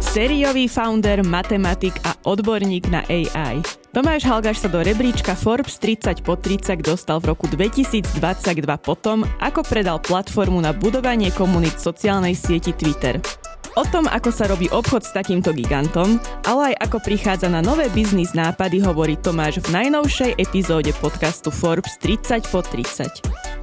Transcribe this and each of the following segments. Sériový founder, matematik a odborník na AI. Tomáš Halgaš sa do rebríčka Forbes 30 pod 30 dostal v roku 2022 potom, ako predal platformu na budovanie komunít sociálnej sieti Twitter. O tom, ako sa robí obchod s takýmto gigantom, ale aj ako prichádza na nové biznis nápady, hovorí Tomáš v najnovšej epizóde podcastu Forbes 30 pod 30.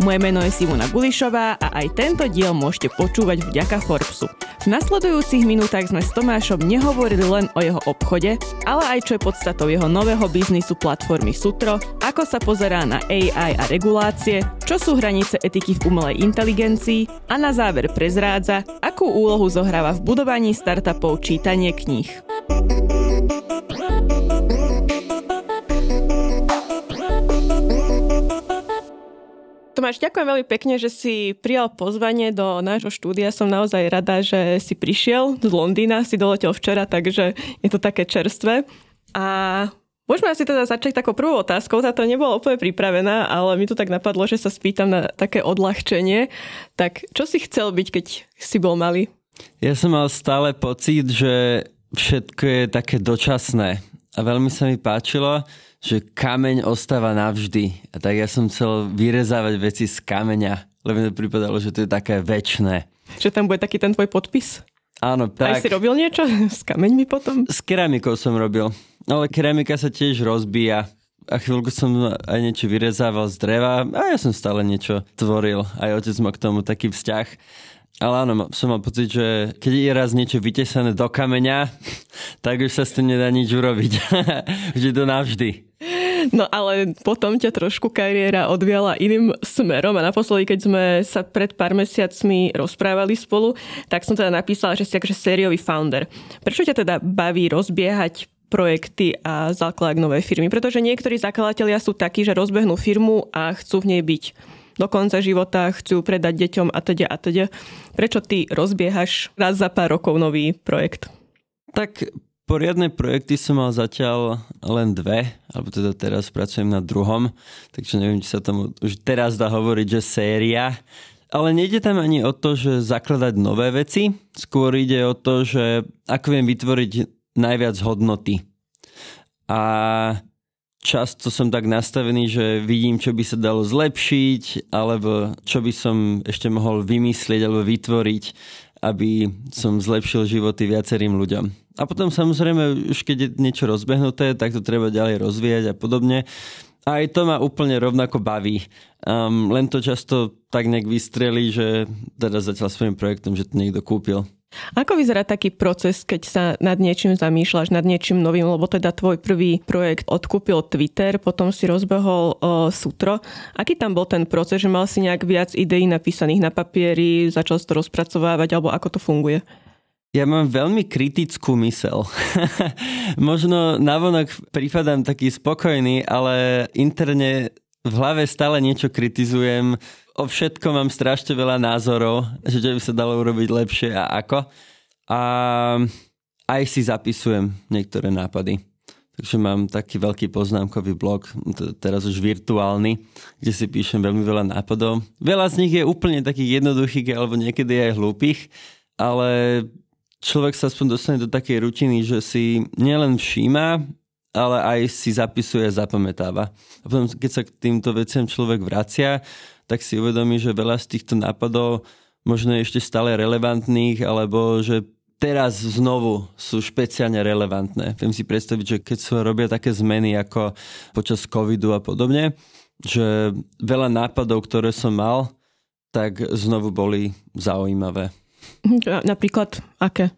Moje meno je Simona Gulišová a aj tento diel môžete počúvať vďaka Forbesu. V nasledujúcich minútach sme s Tomášom nehovorili len o jeho obchode, ale aj čo je podstatou jeho nového biznisu platformy Sutro, ako sa pozerá na AI a regulácie, čo sú hranice etiky v umelej inteligencii a na záver prezrádza, akú úlohu zohráva v budovaní startupov čítanie kníh. Tomáš, ďakujem veľmi pekne, že si prijal pozvanie do nášho štúdia. Som naozaj rada, že si prišiel z Londýna, si doletel včera, takže je to také čerstvé. A môžeme asi teda začať takou prvou otázkou. Táto nebola úplne pripravená, ale mi to tak napadlo, že sa spýtam na také odľahčenie. Tak čo si chcel byť, keď si bol malý? Ja som mal stále pocit, že všetko je také dočasné. A veľmi sa mi páčilo, že kameň ostáva navždy. A tak ja som chcel vyrezávať veci z kameňa, lebo mi to pripadalo, že to je také večné. Že tam bude taký ten tvoj podpis? Áno, tak. Aj si robil niečo s kameňmi potom? S keramikou som robil, ale keramika sa tiež rozbíja. A chvíľku som aj niečo vyrezával z dreva a ja som stále niečo tvoril. Aj otec má k tomu taký vzťah. Ale áno, som mal pocit, že keď je raz niečo vytesané do kameňa, tak už sa s tým nedá nič urobiť. Vždy to navždy. No ale potom ťa trošku kariéra odviala iným smerom a naposledy, keď sme sa pred pár mesiacmi rozprávali spolu, tak som teda napísala, že si akože sériový founder. Prečo ťa teda baví rozbiehať projekty a základ novej firmy? Pretože niektorí zakladatelia sú takí, že rozbehnú firmu a chcú v nej byť do konca života, chcú predať deťom a teda. Prečo ty rozbiehaš raz za pár rokov nový projekt? Tak poriadne projekty som mal zatiaľ len dve, alebo teda teraz pracujem na druhom, takže neviem, či sa tomu už teraz dá hovoriť, že séria. Ale nejde tam ani o to, že zakladať nové veci, skôr ide o to, že ako viem vytvoriť najviac hodnoty. A často som tak nastavený, že vidím, čo by sa dalo zlepšiť, alebo čo by som ešte mohol vymyslieť alebo vytvoriť, aby som zlepšil životy viacerým ľuďom. A potom samozrejme, už keď je niečo rozbehnuté, tak to treba ďalej rozvíjať a podobne. A aj to ma úplne rovnako baví. Len to často tak nejak vystrelí, že teda zatiaľ svojím projektom, že to niekto kúpil. Ako vyzerá taký proces, keď sa nad niečím zamýšľaš, nad niečím novým, lebo teda tvoj prvý projekt odkúpil Twitter, potom si rozbehol Sutro. Aký tam bol ten proces, že mal si nejak viac ideí napísaných na papieri, začal si to rozpracovávať, alebo ako to funguje? Ja mám veľmi kritickú myseľ. Možno navonok pripadám taký spokojný, ale interne v hlave stále niečo kritizujem. O všetko mám strašne veľa názorov, že čo by sa dalo urobiť lepšie a ako. A aj si zapisujem niektoré nápady. Takže mám taký veľký poznámkový blog, teraz už virtuálny, kde si píšem veľmi veľa nápadov. Veľa z nich je úplne takých jednoduchých alebo niekedy aj hlúpých, ale človek sa aspoň dostane do takej rutiny, že si nielen všíma, ale aj si zapisuje a zapamätáva. A potom, keď sa k týmto veciam človek vracia, tak si uvedomí, že veľa z týchto nápadov možno ešte stále relevantných, alebo že teraz znovu sú špeciálne relevantné. Viem si predstaviť, že keď sa robia také zmeny ako počas covidu a podobne, že veľa nápadov, ktoré som mal, tak znovu boli zaujímavé. Napríklad aké?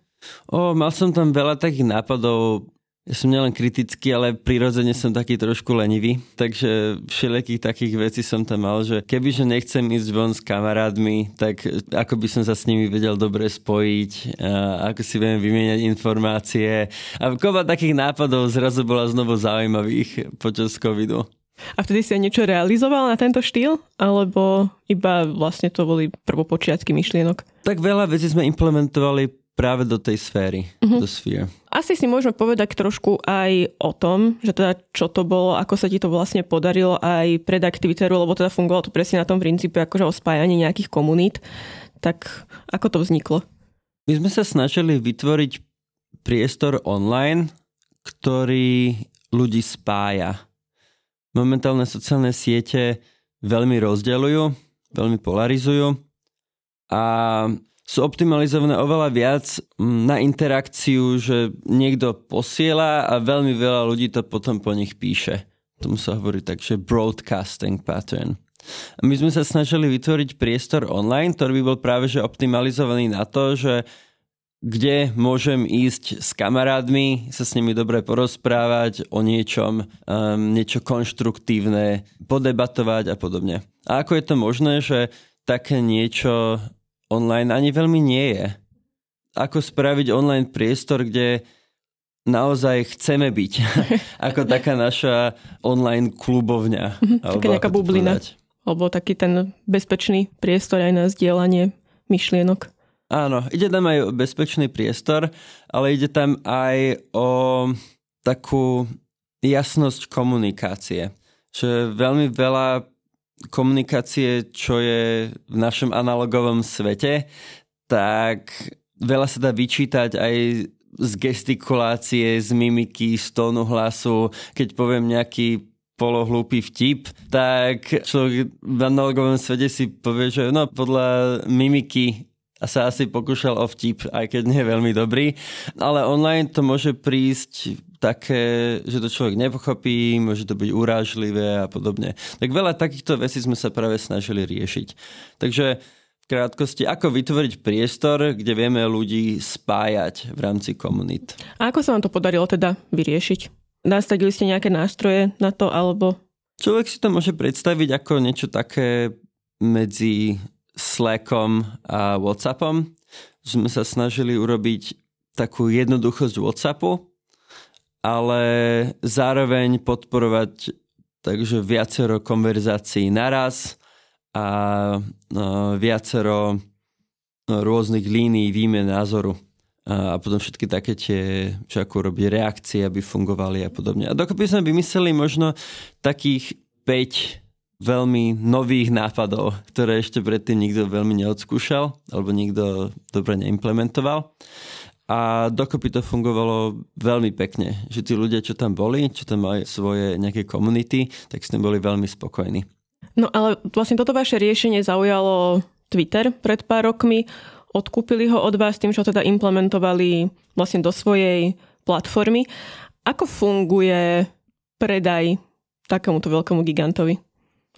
Mal som tam veľa takých nápadov. Ja som nielen kritický, ale prirodzene som taký trošku lenivý, takže všelijakých takých vecí som tam mal, že kebyže nechcem ísť von s kamarátmi, tak ako by som sa s nimi vedel dobre spojiť, ako si viem vymieňať informácie. A kopa takých nápadov zrazu bola znovu zaujímavých počas covidu. A vtedy si aj niečo realizoval na tento štýl? Alebo iba vlastne to boli prvopočiatky myšlienok? Tak veľa vecí sme implementovali práve do tej sféry, do Sphere. Asi si môžeme povedať trošku aj o tom, že teda čo to bolo, ako sa ti to vlastne podarilo aj predať k Twitteru, lebo teda fungovalo to presne na tom princípe akože o spájaní nejakých komunít. Tak ako to vzniklo? My sme sa snažili vytvoriť priestor online, ktorý ľudí spája. Momentálne sociálne siete veľmi rozdeľujú, veľmi polarizujú a sú optimalizované oveľa viac na interakciu, že niekto posiela a veľmi veľa ľudí to potom po nich píše. Tomu sa hovorí tak, že broadcasting pattern. A my sme sa snažili vytvoriť priestor online, ktorý by bol práve že optimalizovaný na to, že kde môžem ísť s kamarátmi, sa s nimi dobre porozprávať o niečom, niečo konštruktívne, podebatovať a podobne. A ako je to možné, že také niečo online ani veľmi nie je? Ako spraviť online priestor, kde naozaj chceme byť? Ako taká naša online klubovňa. Taká nejaká bublina. Alebo taký ten bezpečný priestor aj na zdieľanie myšlienok. Áno, ide tam aj o bezpečný priestor, ale ide tam aj o takú jasnosť komunikácie. Čiže veľmi veľa komunikácie, čo je v našom analogovom svete, tak veľa sa dá vyčítať aj z gestikulácie, z mimiky, z tónu hlasu. Keď poviem nejaký polohlúpy vtip, tak človek v analogovom svete si povie, že no podľa mimiky a sa asi pokúšal o vtip, aj keď nie je veľmi dobrý. Ale online to môže prísť také, že to človek nepochopí, môže to byť urážlivé a podobne. Tak veľa takýchto vecí sme sa práve snažili riešiť. Takže v krátkosti, ako vytvoriť priestor, kde vieme ľudí spájať v rámci komunít. A ako sa vám to podarilo teda vyriešiť? Nastavili ste nejaké nástroje na to, alebo? Človek si to môže predstaviť ako niečo také medzi Slackom a WhatsAppom. Sme sa snažili urobiť takú jednoduchosť WhatsAppu, ale zároveň podporovať takže viacero konverzácií naraz a viacero rôznych línií výmien názoru. A potom všetky také tie, čo ako robí reakcie, aby fungovali a podobne. A dokopy sme vymysleli možno takých 5 veľmi nových nápadov, ktoré ešte predtým nikto veľmi neodskúšal alebo nikto dobre neimplementoval. A dokopy to fungovalo veľmi pekne, že tí ľudia, čo tam boli, čo tam mali svoje nejaké komunity, tak s tým boli veľmi spokojní. No ale vlastne toto vaše riešenie zaujalo Twitter pred pár rokmi. Odkúpili ho od vás tým, čo teda implementovali vlastne do svojej platformy. Ako funguje predaj takémuto veľkému gigantovi?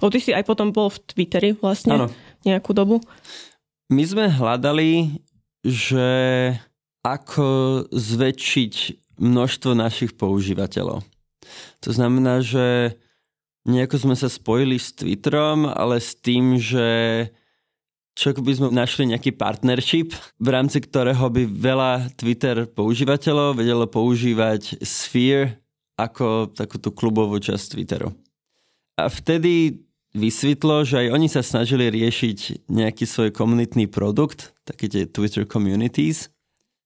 O, ty si aj potom bol v Twitteri vlastne Nejakú dobu. My sme hľadali, že ako zväčšiť množstvo našich používateľov. To znamená, že nejako sme sa spojili s Twitterom, ale s tým, že čo by sme našli nejaký partnership, v rámci ktorého by veľa Twitter používateľov vedelo používať Sphere ako takúto klubovú časť Twitteru. A vtedy vysvetlo, že aj oni sa snažili riešiť nejaký svoj komunitný produkt, také tie Twitter communities,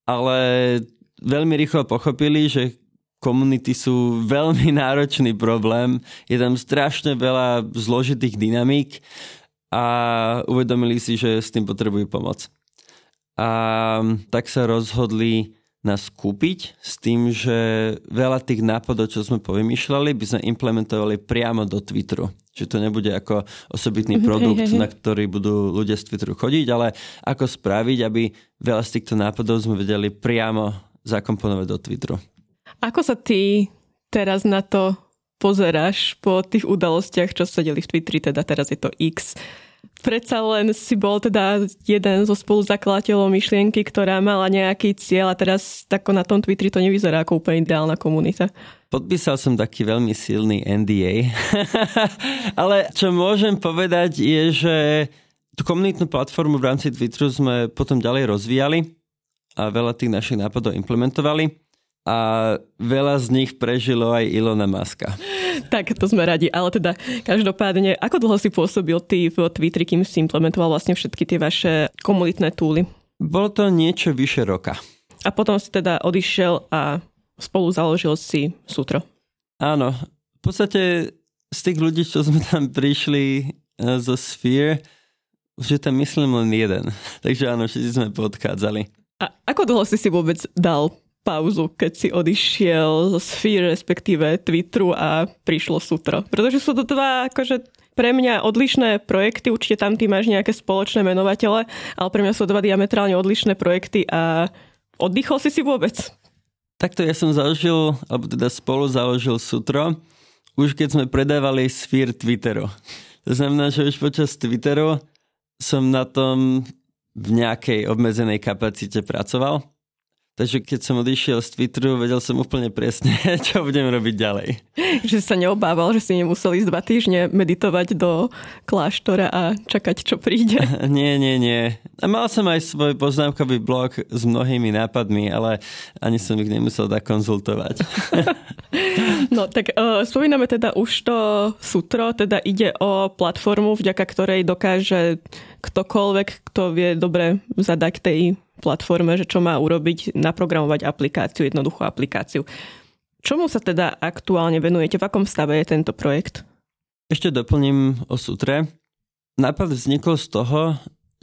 ale veľmi rýchlo pochopili, že komunity sú veľmi náročný problém, je tam strašne veľa zložitých dynamík a uvedomili si, že s tým potrebujú pomoc. A tak sa rozhodli nás kúpiť s tým, že veľa tých nápadov, čo sme povymýšľali, by sme implementovali priamo do Twitteru. Že to nebude ako osobitný produkt, na ktorý budú ľudia z Twitteru chodiť, ale ako spraviť, aby veľa z týchto nápadov sme vedeli priamo zakomponovať do Twitteru. Ako sa ty teraz na to pozeráš po tých udalostiach, čo sa deli v Twitteri, teda teraz je to X? Predsa len si bol teda jeden zo spoluzakladateľov myšlienky, ktorá mala nejaký cieľ a teraz tako na tom Twitteri to nevyzerá ako úplne ideálna komunita. Podpísal som taký veľmi silný NDA, ale čo môžem povedať je, že tú komunitnú platformu v rámci Twitteru sme potom ďalej rozvíjali a veľa tých našich nápadov implementovali. A veľa z nich prežilo aj Elona Muska. Tak, to sme radi. Ale teda, každopádne, ako dlho si pôsobil ty v Twitteri, kým si implementoval vlastne všetky tie vaše komunitné túly? Bolo to niečo vyše roka. A potom si teda odišiel a spolu založil si Sutro. Áno. V podstate z tých ľudí, čo sme tam prišli zo Sphere, už je tam myslím len jeden. Takže áno, všetci sme podchádzali. A ako dlho si vôbec dal pauzu, keď si odišiel zo Sphere, respektíve Twitteru a prišlo Sutro? Pretože sú to dva akože pre mňa odlišné projekty, určite tam ty máš nejaké spoločné menovatele, ale pre mňa sú dva diametrálne odlišné projekty a oddychol si vôbec? Takto ja som založil, alebo teda spolu založil Sutro, už keď sme predávali Sphere Twitteru. To znamená, že už počas Twitteru som na tom v nejakej obmedzenej kapacite pracoval. Takže keď som odišiel z Twitteru, vedel som úplne presne, čo budem robiť ďalej. Že sa neobával, že si nemusel ísť 2 týždne meditovať do kláštora a čakať, čo príde. Nie. A mal som aj svoj poznámkový blog s mnohými nápadmi, ale ani som ich nemusel tak konzultovať. No tak spomíname teda už to Sutro, teda ide o platformu, vďaka ktorej dokáže ktokoľvek, kto vie dobre zadať tej platforme, že čo má urobiť, naprogramovať aplikáciu, jednoduchú aplikáciu. Čomu sa teda aktuálne venujete? V akom stave je tento projekt? Ešte doplním o Sutre. Nápad vznikol z toho,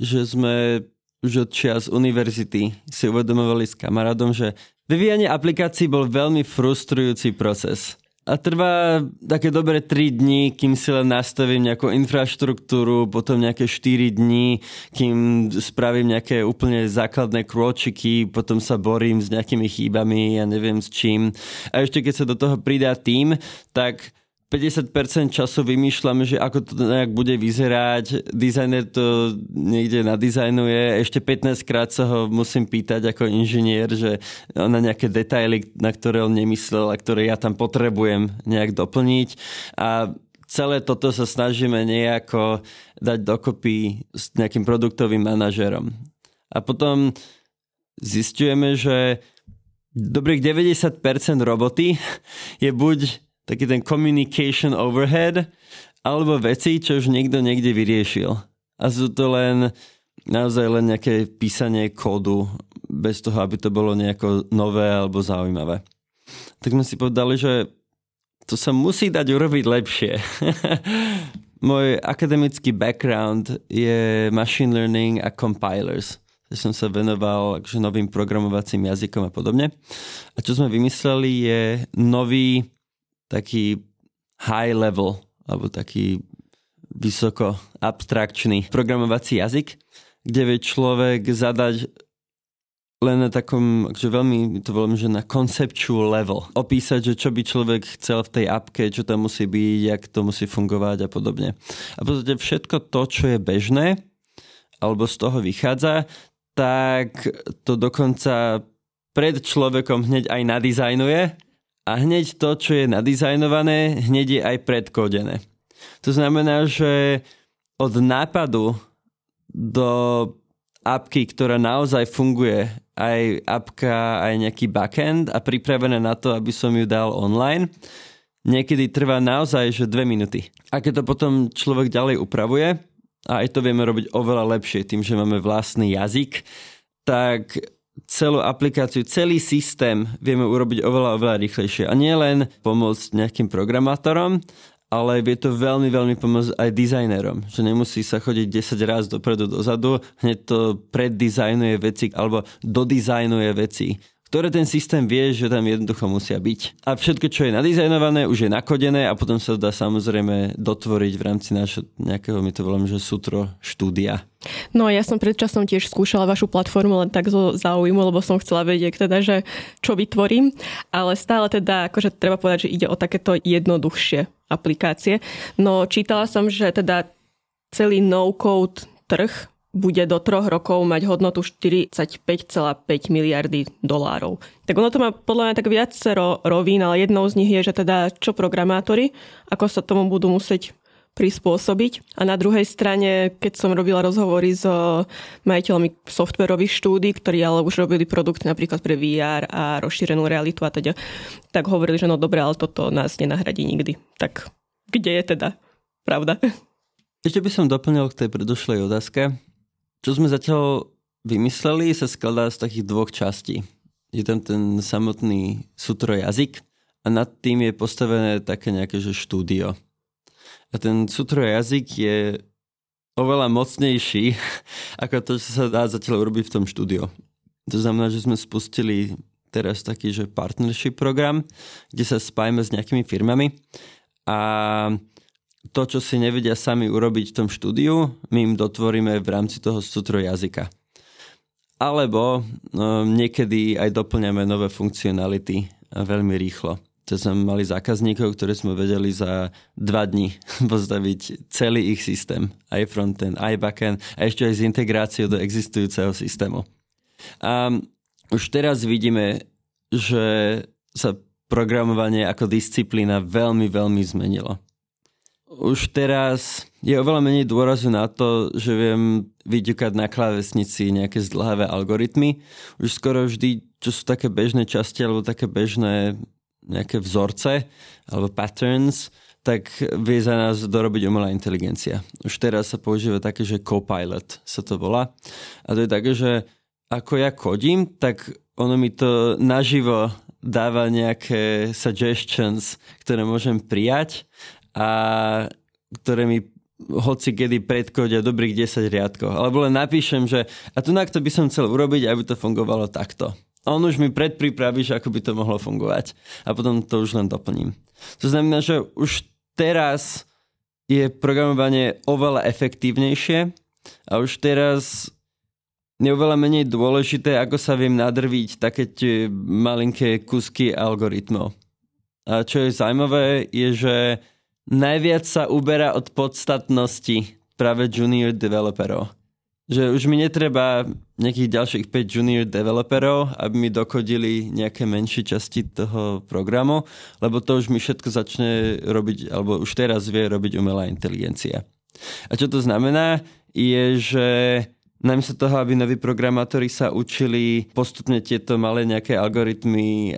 že sme už od čias univerzity si uvedomovali s kamarátom, že vyvíjanie aplikácií bol veľmi frustrujúci proces. A trvá také dobre 3 dní, kým si len nastavím nejakú infraštruktúru, potom nejaké 4 dní, kým spravím nejaké úplne základné krôčiky, potom sa borím s nejakými chýbami, ja neviem s čím. A ešte keď sa do toho pridá tým, tak 50% času vymýšľam, že ako to nejak bude vyzerať, dizajner to niekde nadizajnuje, ešte 15 krát sa ho musím pýtať ako inžinier, že na nejaké detaily, na ktoré on nemyslel a ktoré ja tam potrebujem nejak doplniť. A celé toto sa snažíme nejako dať dokopy s nejakým produktovým manažerom. A potom zistujeme, že dobrých 90% roboty je buď taký ten communication overhead, alebo veci, čo už niekto niekde vyriešil. A sú to len naozaj len nejaké písanie kódu, bez toho, aby to bolo nejako nové alebo zaujímavé. Tak sme si povedali, že to sa musí dať urobiť lepšie. Môj akademický background je machine learning a compilers. Som sa venoval akože novým programovacím jazykom a podobne. A čo sme vymysleli je nový taký high level, alebo taký vysoko abstrakčný programovací jazyk, kde vie človek zadať len na takom, že veľmi, to volám, že na conceptual level. Opísať, že čo by človek chcel v tej appke, čo tam musí byť, jak to musí fungovať a podobne. A v podstate všetko to, čo je bežné, alebo z toho vychádza, tak to dokonca pred človekom hneď aj nadizajnuje. A hneď to, čo je nadizajnované, hneď je aj predkódené. To znamená, že od nápadu do appky, ktorá naozaj funguje, aj appka, aj nejaký backend a pripravené na to, aby som ju dal online, niekedy trvá naozaj, že 2 minúty. A keď to potom človek ďalej upravuje, a aj to vieme robiť oveľa lepšie tým, že máme vlastný jazyk, tak celú aplikáciu, celý systém vieme urobiť oveľa rýchlejšie. A nie len pomôcť nejakým programátorom, ale vie to veľmi pomôcť aj dizajnerom. Že nemusí sa chodiť 10 raz dopredu, dozadu, hneď to preddizajnuje veci alebo dodizajnuje veci, ktoré ten systém vie, že tam jednoducho musia byť. A všetko, čo je nadizajnované, už je nakodené a potom sa dá samozrejme dotvoriť v rámci nášho nejakého, my to voláme, že Sutro štúdia. No ja som predčasom tiež skúšala vašu platformu len tak zo záujmu, lebo som chcela vedieť teda, že čo vytvorím, ale stále teda akože treba povedať, že ide o takéto jednoduchšie aplikácie. No čítala som, že teda celý no-code trh bude do 3 rokov mať hodnotu 45,5 miliardy $. Tak ono to má podľa mňa tak viacero rovín, ale jednou z nich je, že teda čo programátori, ako sa tomu budú musieť prispôsobiť. A na druhej strane, keď som robila rozhovory so majiteľmi softwarových štúdí, ktorí ale už robili produkty napríklad pre VR a rozšírenú realitu a teda, tak hovorili, že no dobre, ale toto nás nenahradí nikdy. Tak kde je teda pravda? Ešte by som doplnil k tej predošlej otázke. Čo sme zatiaľ vymysleli, sa skladá z takých dvoch častí. Je tam ten samotný Sutro jazyk a nad tým je postavené také nejaké že štúdio. A ten Sutro jazyk je oveľa mocnejší ako to, čo sa dá zatiaľ urobiť v tom štúdiu. To znamená, že sme spustili teraz taký že partnership program, kde sa spájame s nejakými firmami a to, čo si nevedia sami urobiť v tom štúdiu, my im dotvoríme v rámci toho Sutro jazyka. Alebo niekedy aj doplňame nové funkcionality veľmi rýchlo. To sme mali zákazníkov, ktoré sme vedeli za 2 dni postaviť celý ich systém. Aj frontend, aj backend a ešte aj s integráciou do existujúceho systému. A už teraz vidíme, že sa programovanie ako disciplína veľmi, veľmi zmenilo. Už teraz je oveľa menej dôrazu na to, že viem vyťukať na klávesnici nejaké zdĺhavé algoritmy. Už skoro vždy, čo sú také bežné časti alebo také bežné nejaké vzorce alebo patterns, tak vie za nás dorobiť umelá inteligencia. Už teraz sa používa také, že copilot sa to volá. A to je také, že ako ja kodím, tak ono mi to naživo dáva nejaké suggestions, ktoré môžem prijať a ktoré mi hoci kedy predkodia dobrých 10 riadkov. Alebo len napíšem, že a tunak to by som chcel urobiť, aby to fungovalo takto. A on už mi predpripraví, že ako by to mohlo fungovať. A potom to už len doplním. To znamená, že už teraz je programovanie oveľa efektívnejšie a už teraz je oveľa menej dôležité, ako sa viem nadrviť také tie malinké kúsky algoritmov. A čo je zaujímavé, je, že najviac sa uberá od podstatnosti práve junior developerov. Že už mi netreba nejakých ďalších 5 junior developerov, aby mi dokodili nejaké menšie časti toho programu, lebo to už mi všetko začne robiť, alebo už teraz vie robiť umelá inteligencia. A čo to znamená, je, že namiesto toho, aby noví programátori sa učili postupne tieto malé nejaké algoritmy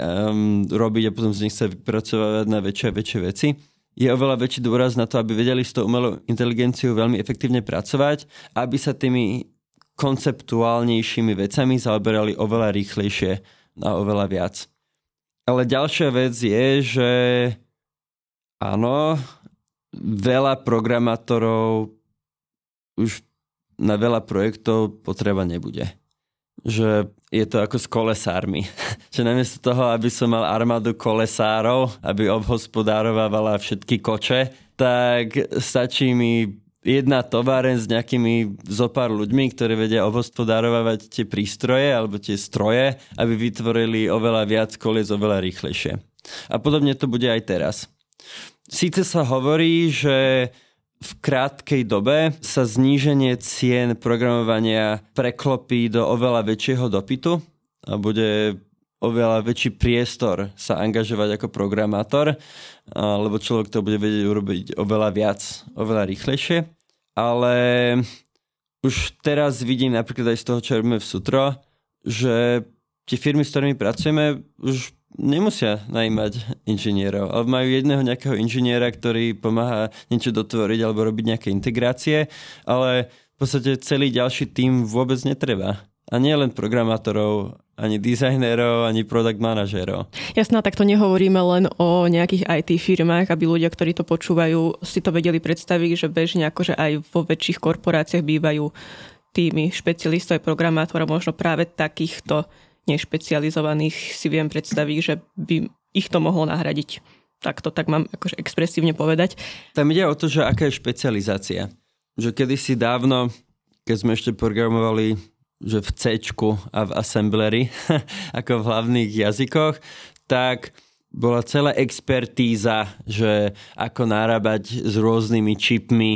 robiť a potom z nich sa vypracovať na väčšie a väčšie veci, je oveľa väčší dôraz na to, aby vedeli s tou umelou inteligenciou veľmi efektívne pracovať, aby sa tými konceptuálnejšími vecami zaoberali oveľa rýchlejšie a oveľa viac. Ale ďalšia vec je, že áno, veľa programátorov už na veľa projektov potreba nebude. Že je to ako s kolesármi. Čiže namiesto toho, aby som mal armádu kolesárov, aby obhospodárovala všetky koče, tak stačí mi jedna továren s nejakými zopár ľuďmi, ktorí vedia obhospodárovať tie prístroje alebo tie stroje, aby vytvorili oveľa viac koliec, oveľa rýchlejšie. A podobne to bude aj teraz. Síce sa hovorí, že v krátkej dobe sa zníženie cien programovania preklopí do oveľa väčšieho dopytu a bude oveľa väčší priestor sa angažovať ako programátor, lebo človek to bude vedieť urobiť oveľa viac, oveľa rýchlejšie. Ale už teraz vidím napríklad aj z toho, čo robíme v Sutro, že tie firmy, s ktorými pracujeme, už nemusia najímať inžinierov, ale majú jedného nejakého inžiniera, ktorý pomáha niečo dotvoriť alebo robiť nejaké integrácie, ale v podstate celý ďalší tím vôbec netreba. A nie len programátorov, ani dizajnérov, ani product manažérov. Jasná, tak to nehovoríme len o nejakých IT firmách, aby ľudia, ktorí to počúvajú, si to vedeli predstaviť, že bežne akože aj vo väčších korporáciách bývajú týmy špecialistov a programátorov, možno práve takýchto nešpecializovaných si viem predstaviť, že by ich to mohlo nahradiť. Tak to tak mám akože expresívne povedať. Tam ide o to, že aká je špecializácia. Že kedysi dávno, keď sme ešte programovali že v C-čku a v assembleri, ako v hlavných jazykoch, tak bola celá expertíza, že ako narábať s rôznymi čipmi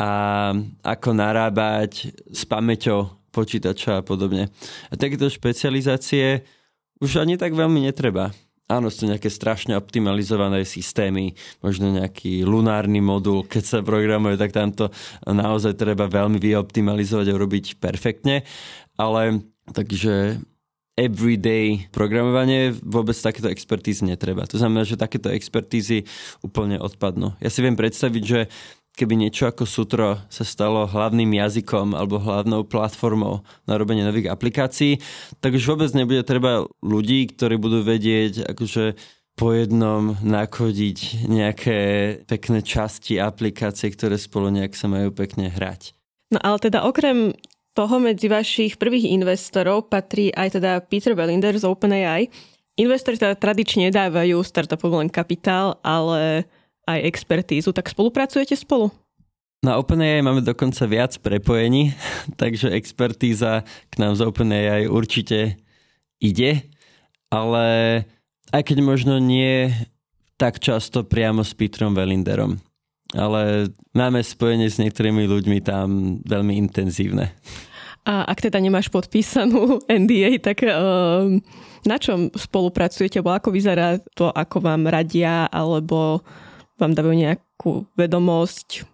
a ako narábať s pamäťou počítača a podobne. A takéto špecializácie už ani tak veľmi netreba. Áno, sú nejaké strašne optimalizované systémy, možno nejaký lunárny modul, keď sa programuje, tak tam to naozaj treba veľmi vyoptimalizovať a urobiť perfektne. Ale takže everyday programovanie vôbec takéto expertízy netreba. To znamená, že takéto expertízy úplne odpadnú. Ja si viem predstaviť, že keby niečo ako Sutro sa stalo hlavným jazykom alebo hlavnou platformou na robenie nových aplikácií, tak už vôbec nebude treba ľudí, ktorí budú vedieť akože po jednom nakodiť nejaké pekné časti aplikácie, ktoré spolu nejak sa majú pekne hrať. No ale teda okrem toho medzi vašich prvých investorov patrí aj teda Peter Welinder z OpenAI. Investori teda tradične dávajú startupov len kapitál, ale aj expertízu, tak spolupracujete spolu? Na OpenAI máme dokonca viac prepojení, takže expertíza k nám z OpenAI určite ide, ale aj keď možno nie tak často priamo s Petrom Welinderom. Ale máme spojenie s niektorými ľuďmi tam veľmi intenzívne. A ak teda nemáš podpísanú NDA, tak na čom spolupracujete? Bo ako vyzerá to, ako vám radia, alebo vám dávajú nejakú vedomosť?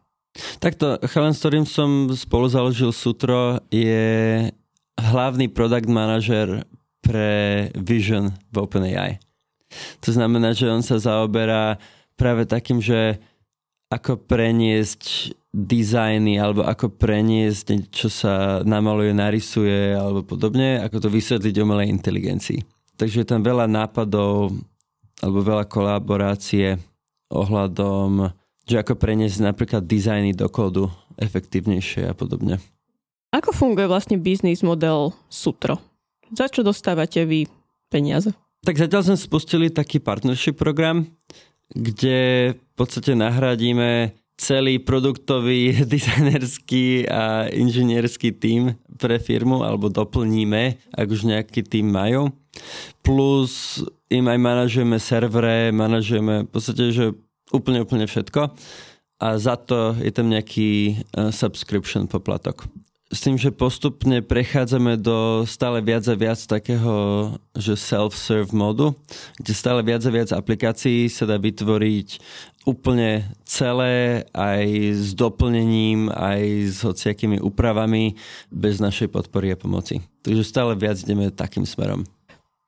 Takto, chalan, s ktorým som spolu založil Sutro, je hlavný product manažer pre Vision v OpenAI. To znamená, že on sa zaoberá práve takým, že ako preniesť dizajny, alebo ako preniesť, čo sa namaluje, narysuje, alebo podobne, ako to vysvetliť umelej inteligencii. Takže je tam veľa nápadov, alebo veľa kolaborácie ohľadom, že ako preniesť napríklad dizajny do kódu efektívnejšie a podobne. Ako funguje vlastne biznis model Sutro? Za čo dostávate vy peniaze? Tak zatiaľ sme spustili taký partnership program, kde v podstate nahradíme celý produktový, dizajnerský a inžinierský tím pre firmu, alebo doplníme, ak už nejaký tím majú. Plus im aj manažujeme servere, manažujeme v podstate, že úplne všetko. A za to je tam nejaký subscription poplatok. S tým, že postupne prechádzame do stále viac a viac takého, že self-serve modu, kde stále viac a viac aplikácií sa dá vytvoriť úplne celé, aj s doplnením, aj s hociakými úpravami, bez našej podpory a pomoci. Takže stále viac ideme takým smerom.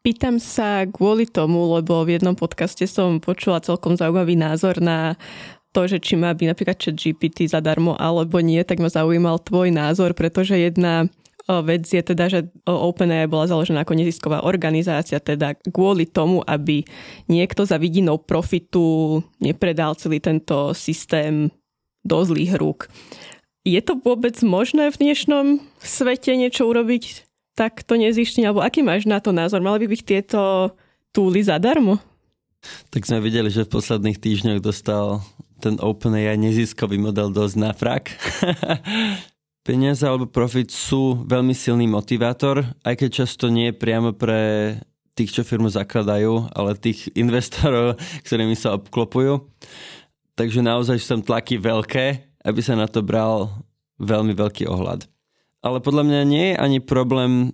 Pýtam sa kvôli tomu, lebo v jednom podcaste som počula celkom zaujímavý názor na to, že či má byť napríklad ChatGPT zadarmo alebo nie, tak ma zaujímal tvoj názor, pretože jedna vec je teda, že OpenAI bola založená ako nezisková organizácia, teda kvôli tomu, aby niekto za vidinou profitu nepredal celý tento systém do zlých rúk. Je to vôbec možné v dnešnom svete niečo urobiť takto nezištne? Alebo aký máš na to názor? Mali by byť tieto túly zadarmo? Tak sme videli, že v posledných týždňoch dostal ten OpenAI neziskový model dosť na frak. Peniaze alebo profit sú veľmi silný motivátor, aj keď často nie priamo pre tých, čo firmu zakladajú, ale tých investorov, ktorými sa obklopujú. Takže naozaj sú tam tlaky veľké, aby sa na to bral veľmi veľký ohľad. Ale podľa mňa nie je ani problém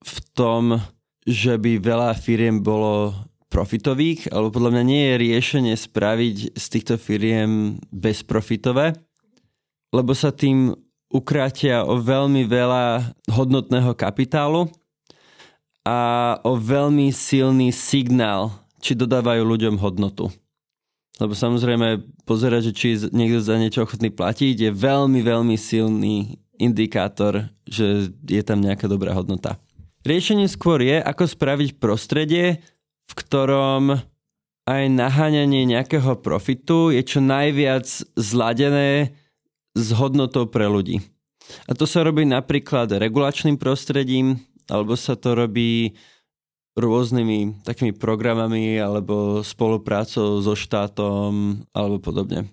v tom, že by veľa firiem bolo profitových, alebo podľa mňa nie je riešenie spraviť z týchto firiem bezprofitové, lebo sa tým ukrátia o veľmi veľa hodnotného kapitálu a o veľmi silný signál, či dodávajú ľuďom hodnotu. Lebo samozrejme pozerať, že či niekto za niečo ochotný platiť, je veľmi silný indikátor, že je tam nejaká dobrá hodnota. Riešenie skôr je, ako spraviť prostredie, v ktorom aj naháňanie nejakého profitu je čo najviac zladené s hodnotou pre ľudí. A to sa robí napríklad regulačným prostredím, alebo sa to robí rôznymi takými programami, alebo spoluprácou so štátom, alebo podobne.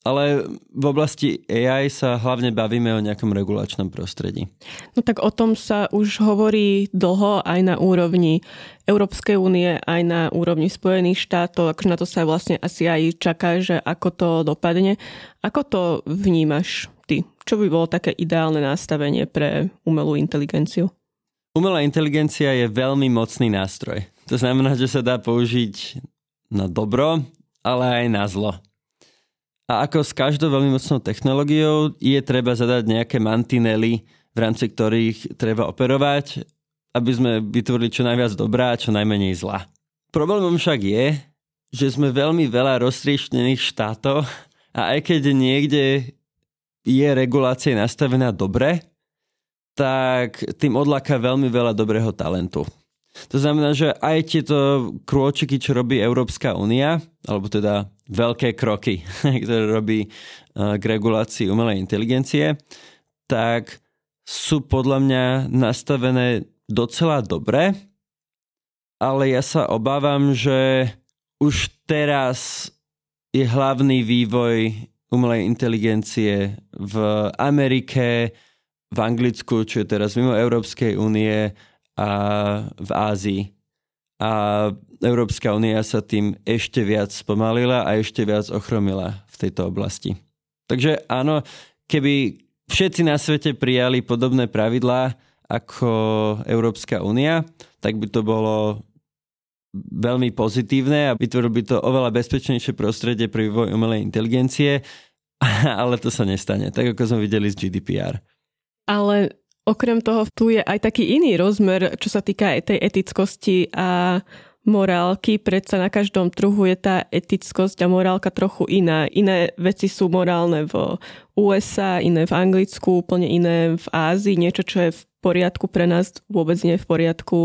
Ale v oblasti AI sa hlavne bavíme o nejakom regulačnom prostredí. No tak o tom sa už hovorí dlho aj na úrovni Európskej únie, aj na úrovni Spojených štátov. Akože na to sa vlastne asi aj čaká, že ako to dopadne. Ako to vnímaš ty? Čo by bolo také ideálne nastavenie pre umelú inteligenciu? Umelá inteligencia je veľmi mocný nástroj. To znamená, že sa dá použiť na dobro, ale aj na zlo. A ako s každou veľmi mocnou technológiou je treba zadať nejaké mantinely, v rámci ktorých treba operovať, aby sme vytvorili čo najviac dobrá a čo najmenej zla. Problémom však je, že sme veľmi veľa roztrieštených štátov, A aj keď niekde je regulácia nastavená dobre, tak tým odláka veľmi veľa dobrého talentu. To znamená, že aj tieto krôčiky, čo robí Európska únia, alebo teda veľké kroky, ktoré robí k regulácii umelej inteligencie, tak sú podľa mňa nastavené docela dobre, ale ja sa obávam, že už teraz je hlavný vývoj umelej inteligencie v Amerike, v Anglicku, čo je teraz mimo Európskej únie, a v Ázii. A Európska únia sa tým ešte viac spomalila a ešte viac ochromila v tejto oblasti. Takže áno, keby všetci na svete prijali podobné pravidlá ako Európska únia, tak by to bolo veľmi pozitívne a vytvorilo by to oveľa bezpečnejšie prostredie pre vývoj umelej inteligencie, ale to sa nestane, tak ako sme videli z GDPR. Ale okrem toho tu je aj taký iný rozmer, čo sa týka tej etickosti a morálky. Predsa na každom trhu je tá etickosť a morálka trochu iná. Iné veci sú morálne v USA, iné v Anglicku, úplne iné v Ázii. Niečo, čo je v poriadku pre nás, vôbec nie je v poriadku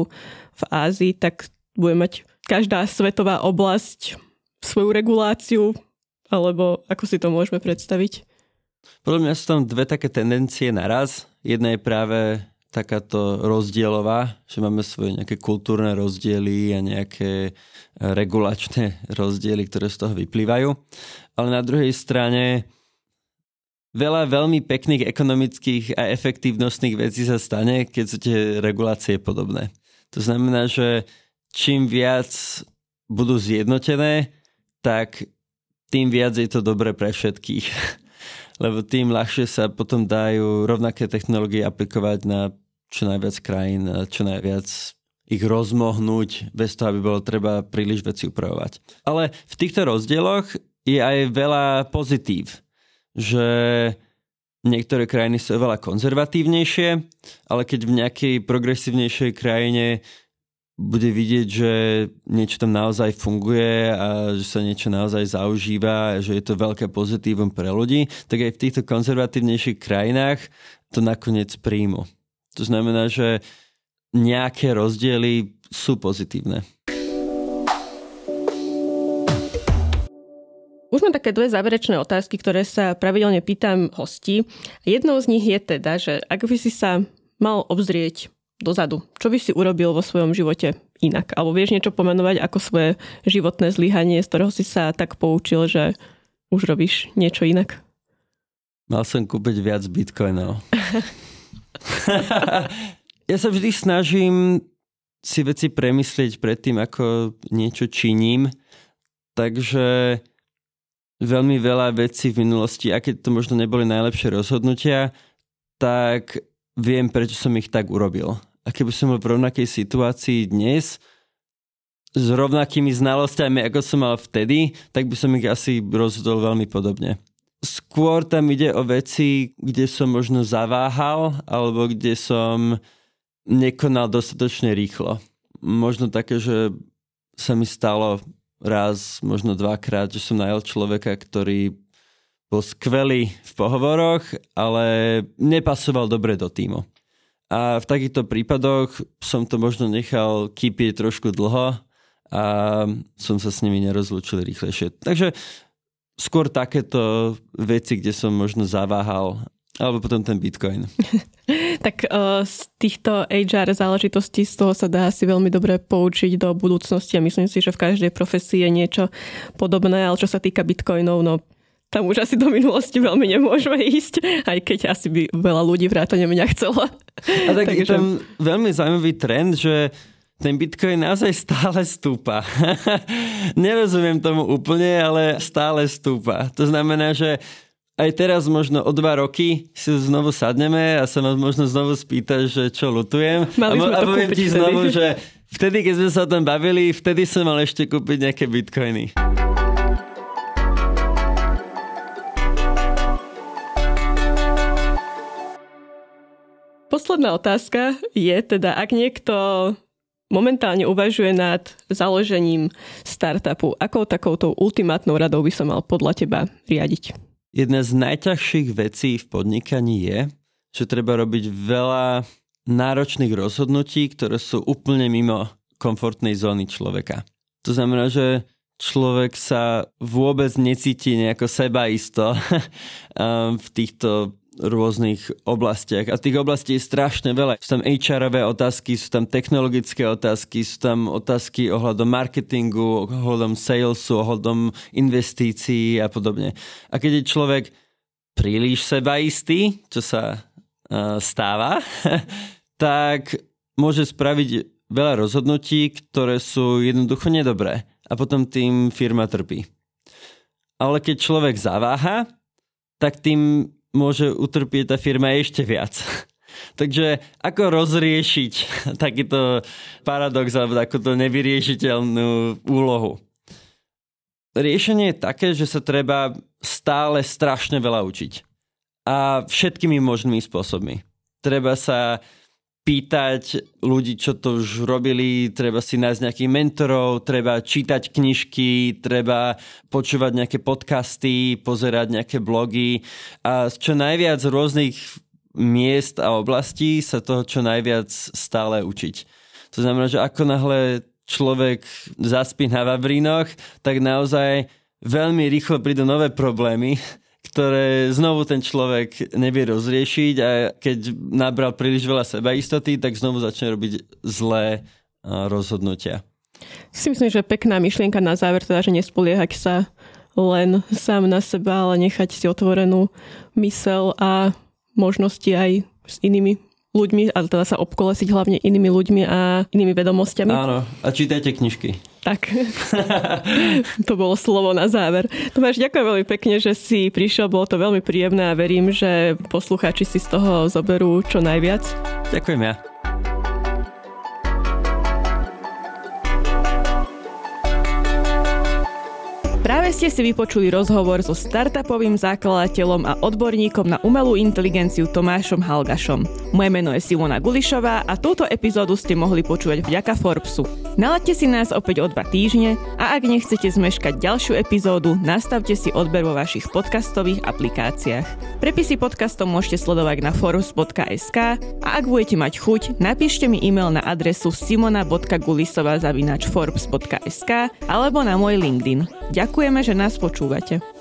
v Ázii, tak bude mať každá svetová oblasť svoju reguláciu, alebo ako si to môžeme predstaviť? Podľa mňa sú tam dve také tendencie naraz. Jedna je práve takáto rozdielová, že máme svoje nejaké kultúrne rozdiely a nejaké regulačné rozdiely, ktoré z toho vyplývajú. Ale na druhej strane veľa veľmi pekných ekonomických a efektívnostných vecí sa stane, keď sú tie regulácie podobné. To znamená, že čím viac budú zjednotené, tak tým viac je to dobré pre všetkých. Lebo tým ľahšie sa potom dajú rovnaké technológie aplikovať na čo najviac krajín, čo najviac ich rozmohnúť, bez toho, aby bolo treba príliš veci upravovať. Ale v týchto rozdieloch je aj veľa pozitív, že niektoré krajiny sú oveľa konzervatívnejšie, ale keď v nejakej progresívnejšej krajine bude vidieť, že niečo tam naozaj funguje a že sa niečo naozaj zaužíva, že je to veľké pozitívum pre ľudí, tak aj v týchto konzervatívnejších krajinách to nakoniec príjmu. To znamená, že nejaké rozdiely sú pozitívne. Už mám také dve záverečné otázky, ktoré sa pravidelne pýtam hostí. Jednou z nich je teda, že ak by si sa mal obzrieť dozadu, čo by si urobil vo svojom živote inak? Alebo vieš niečo pomenovať ako svoje životné zlyhanie, z ktorého si sa tak poučil, že už robíš niečo inak? Mal som kúpiť viac bitcoinov. Ja sa vždy snažím si veci premyslieť predtým, ako niečo činím. Takže veľmi veľa vecí v minulosti, aké to možno neboli najlepšie rozhodnutia, tak viem, prečo som ich tak urobil. A keby som bol v rovnakej situácii dnes, s rovnakými znalosťami, ako som mal vtedy, tak by som ich asi rozhodol veľmi podobne. Skôr tam ide o veci, kde som možno zaváhal, alebo kde som nekonal dostatočne rýchlo. Možno také, že sa mi stalo raz, možno dvakrát, že som najal človeka, ktorý bol skvelý v pohovoroch, ale nepasoval dobre do tímu. A v takýchto prípadoch som to možno nechal kýpieť trošku dlho a som sa s nimi nerozlúčil rýchlejšie. Takže skôr takéto veci, kde som možno zaváhal, alebo potom ten Bitcoin. Tak z týchto HR záležitostí, z toho sa dá asi veľmi dobre poučiť do budúcnosti a myslím si, že v každej profesii je niečo podobné, ale čo sa týka Bitcoinov, no tam už asi do minulosti veľmi nemôžeme ísť, aj keď asi by veľa ľudí vrátane mňa chcelo. A tak je tam veľmi zaujímavý trend, že ten Bitcoin naozaj stále stúpa. Nerozumiem tomu úplne, ale stále stúpa. To znamená, že aj teraz možno o 2 roky si znovu sadneme a sa ma možno znovu spýtaš, že čo lutujem. A poviem ti znovu, že vtedy, keď sme sa o tom bavili, vtedy som mal ešte kúpiť nejaké Bitcoiny. Posledná otázka je teda, ak niekto momentálne uvažuje nad založením startupu. Akou takouto ultimátnou radou by sa mal podľa teba riadiť? Jedna z najťažších vecí v podnikaní je, že treba robiť veľa náročných rozhodnutí, ktoré sú úplne mimo komfortnej zóny človeka. To znamená, že človek sa vôbec necíti nejako sebaisto v týchto rôznych oblastiach. A tých oblastí je strašne veľa. Sú tam HR-ové otázky, sú tam technologické otázky, sú tam otázky ohľadom marketingu, ohľadom salesu, ohľadom investícií a podobne. A keď je človek príliš sebaistý, čo sa stáva, tak môže spraviť veľa rozhodnutí, ktoré sú jednoducho nedobré. A potom tým firma trpí. Ale keď človek zaváha, tak tým môže utrpieť tá firma ešte viac. Takže ako rozriešiť takýto paradox alebo takúto nevyriešiteľnú úlohu? Riešenie je také, že sa treba stále strašne veľa učiť. A všetkými možnými spôsobmi. Treba sa pýtať ľudí, čo to už robili, treba si nájsť nejakých mentorov, treba čítať knižky, treba počúvať nejaké podcasty, pozerať nejaké blogy a čo najviac rôznych miest a oblastí sa toho čo najviac stále učiť. To znamená, že ako náhle človek zaspí na vavrínoch, tak naozaj veľmi rýchlo prídu nové problémy, ktoré znovu ten človek nevie rozriešiť a keď nabral príliš veľa sebaistoty, tak znovu začne robiť zlé rozhodnutia. Si myslím, že pekná myšlienka na záver, teda, že nespoliehať sa len sám na seba, ale nechať si otvorenú myseľ a možnosti aj s inými ľuďmi, a teda sa obkolesiť hlavne inými ľuďmi a inými vedomosťami. Áno, a čítajte knižky. Tak, to bolo slovo na záver. Tomáš, ďakujem veľmi pekne, že si prišiel, bolo to veľmi príjemné a verím, že poslucháči si z toho zoberú čo najviac. Ďakujem ja. Práve ste si vypočuli rozhovor so startupovým zakladateľom a odborníkom na umelú inteligenciu Tomášom Halgašom. Moje meno je Simona Gulišová a túto epizódu ste mohli počúvať vďaka Forbesu. Nalaďte si nás opäť o 2 týždne a ak nechcete zmeškať ďalšiu epizódu, nastavte si odber vo vašich podcastových aplikáciách. Prepisy podcastov môžete sledovať na Forbes.sk a ak budete mať chuť, napíšte mi e-mail na adresu simona.gulisova@forbes.sk alebo na môj LinkedIn. Ďakujeme, že nás počúvate.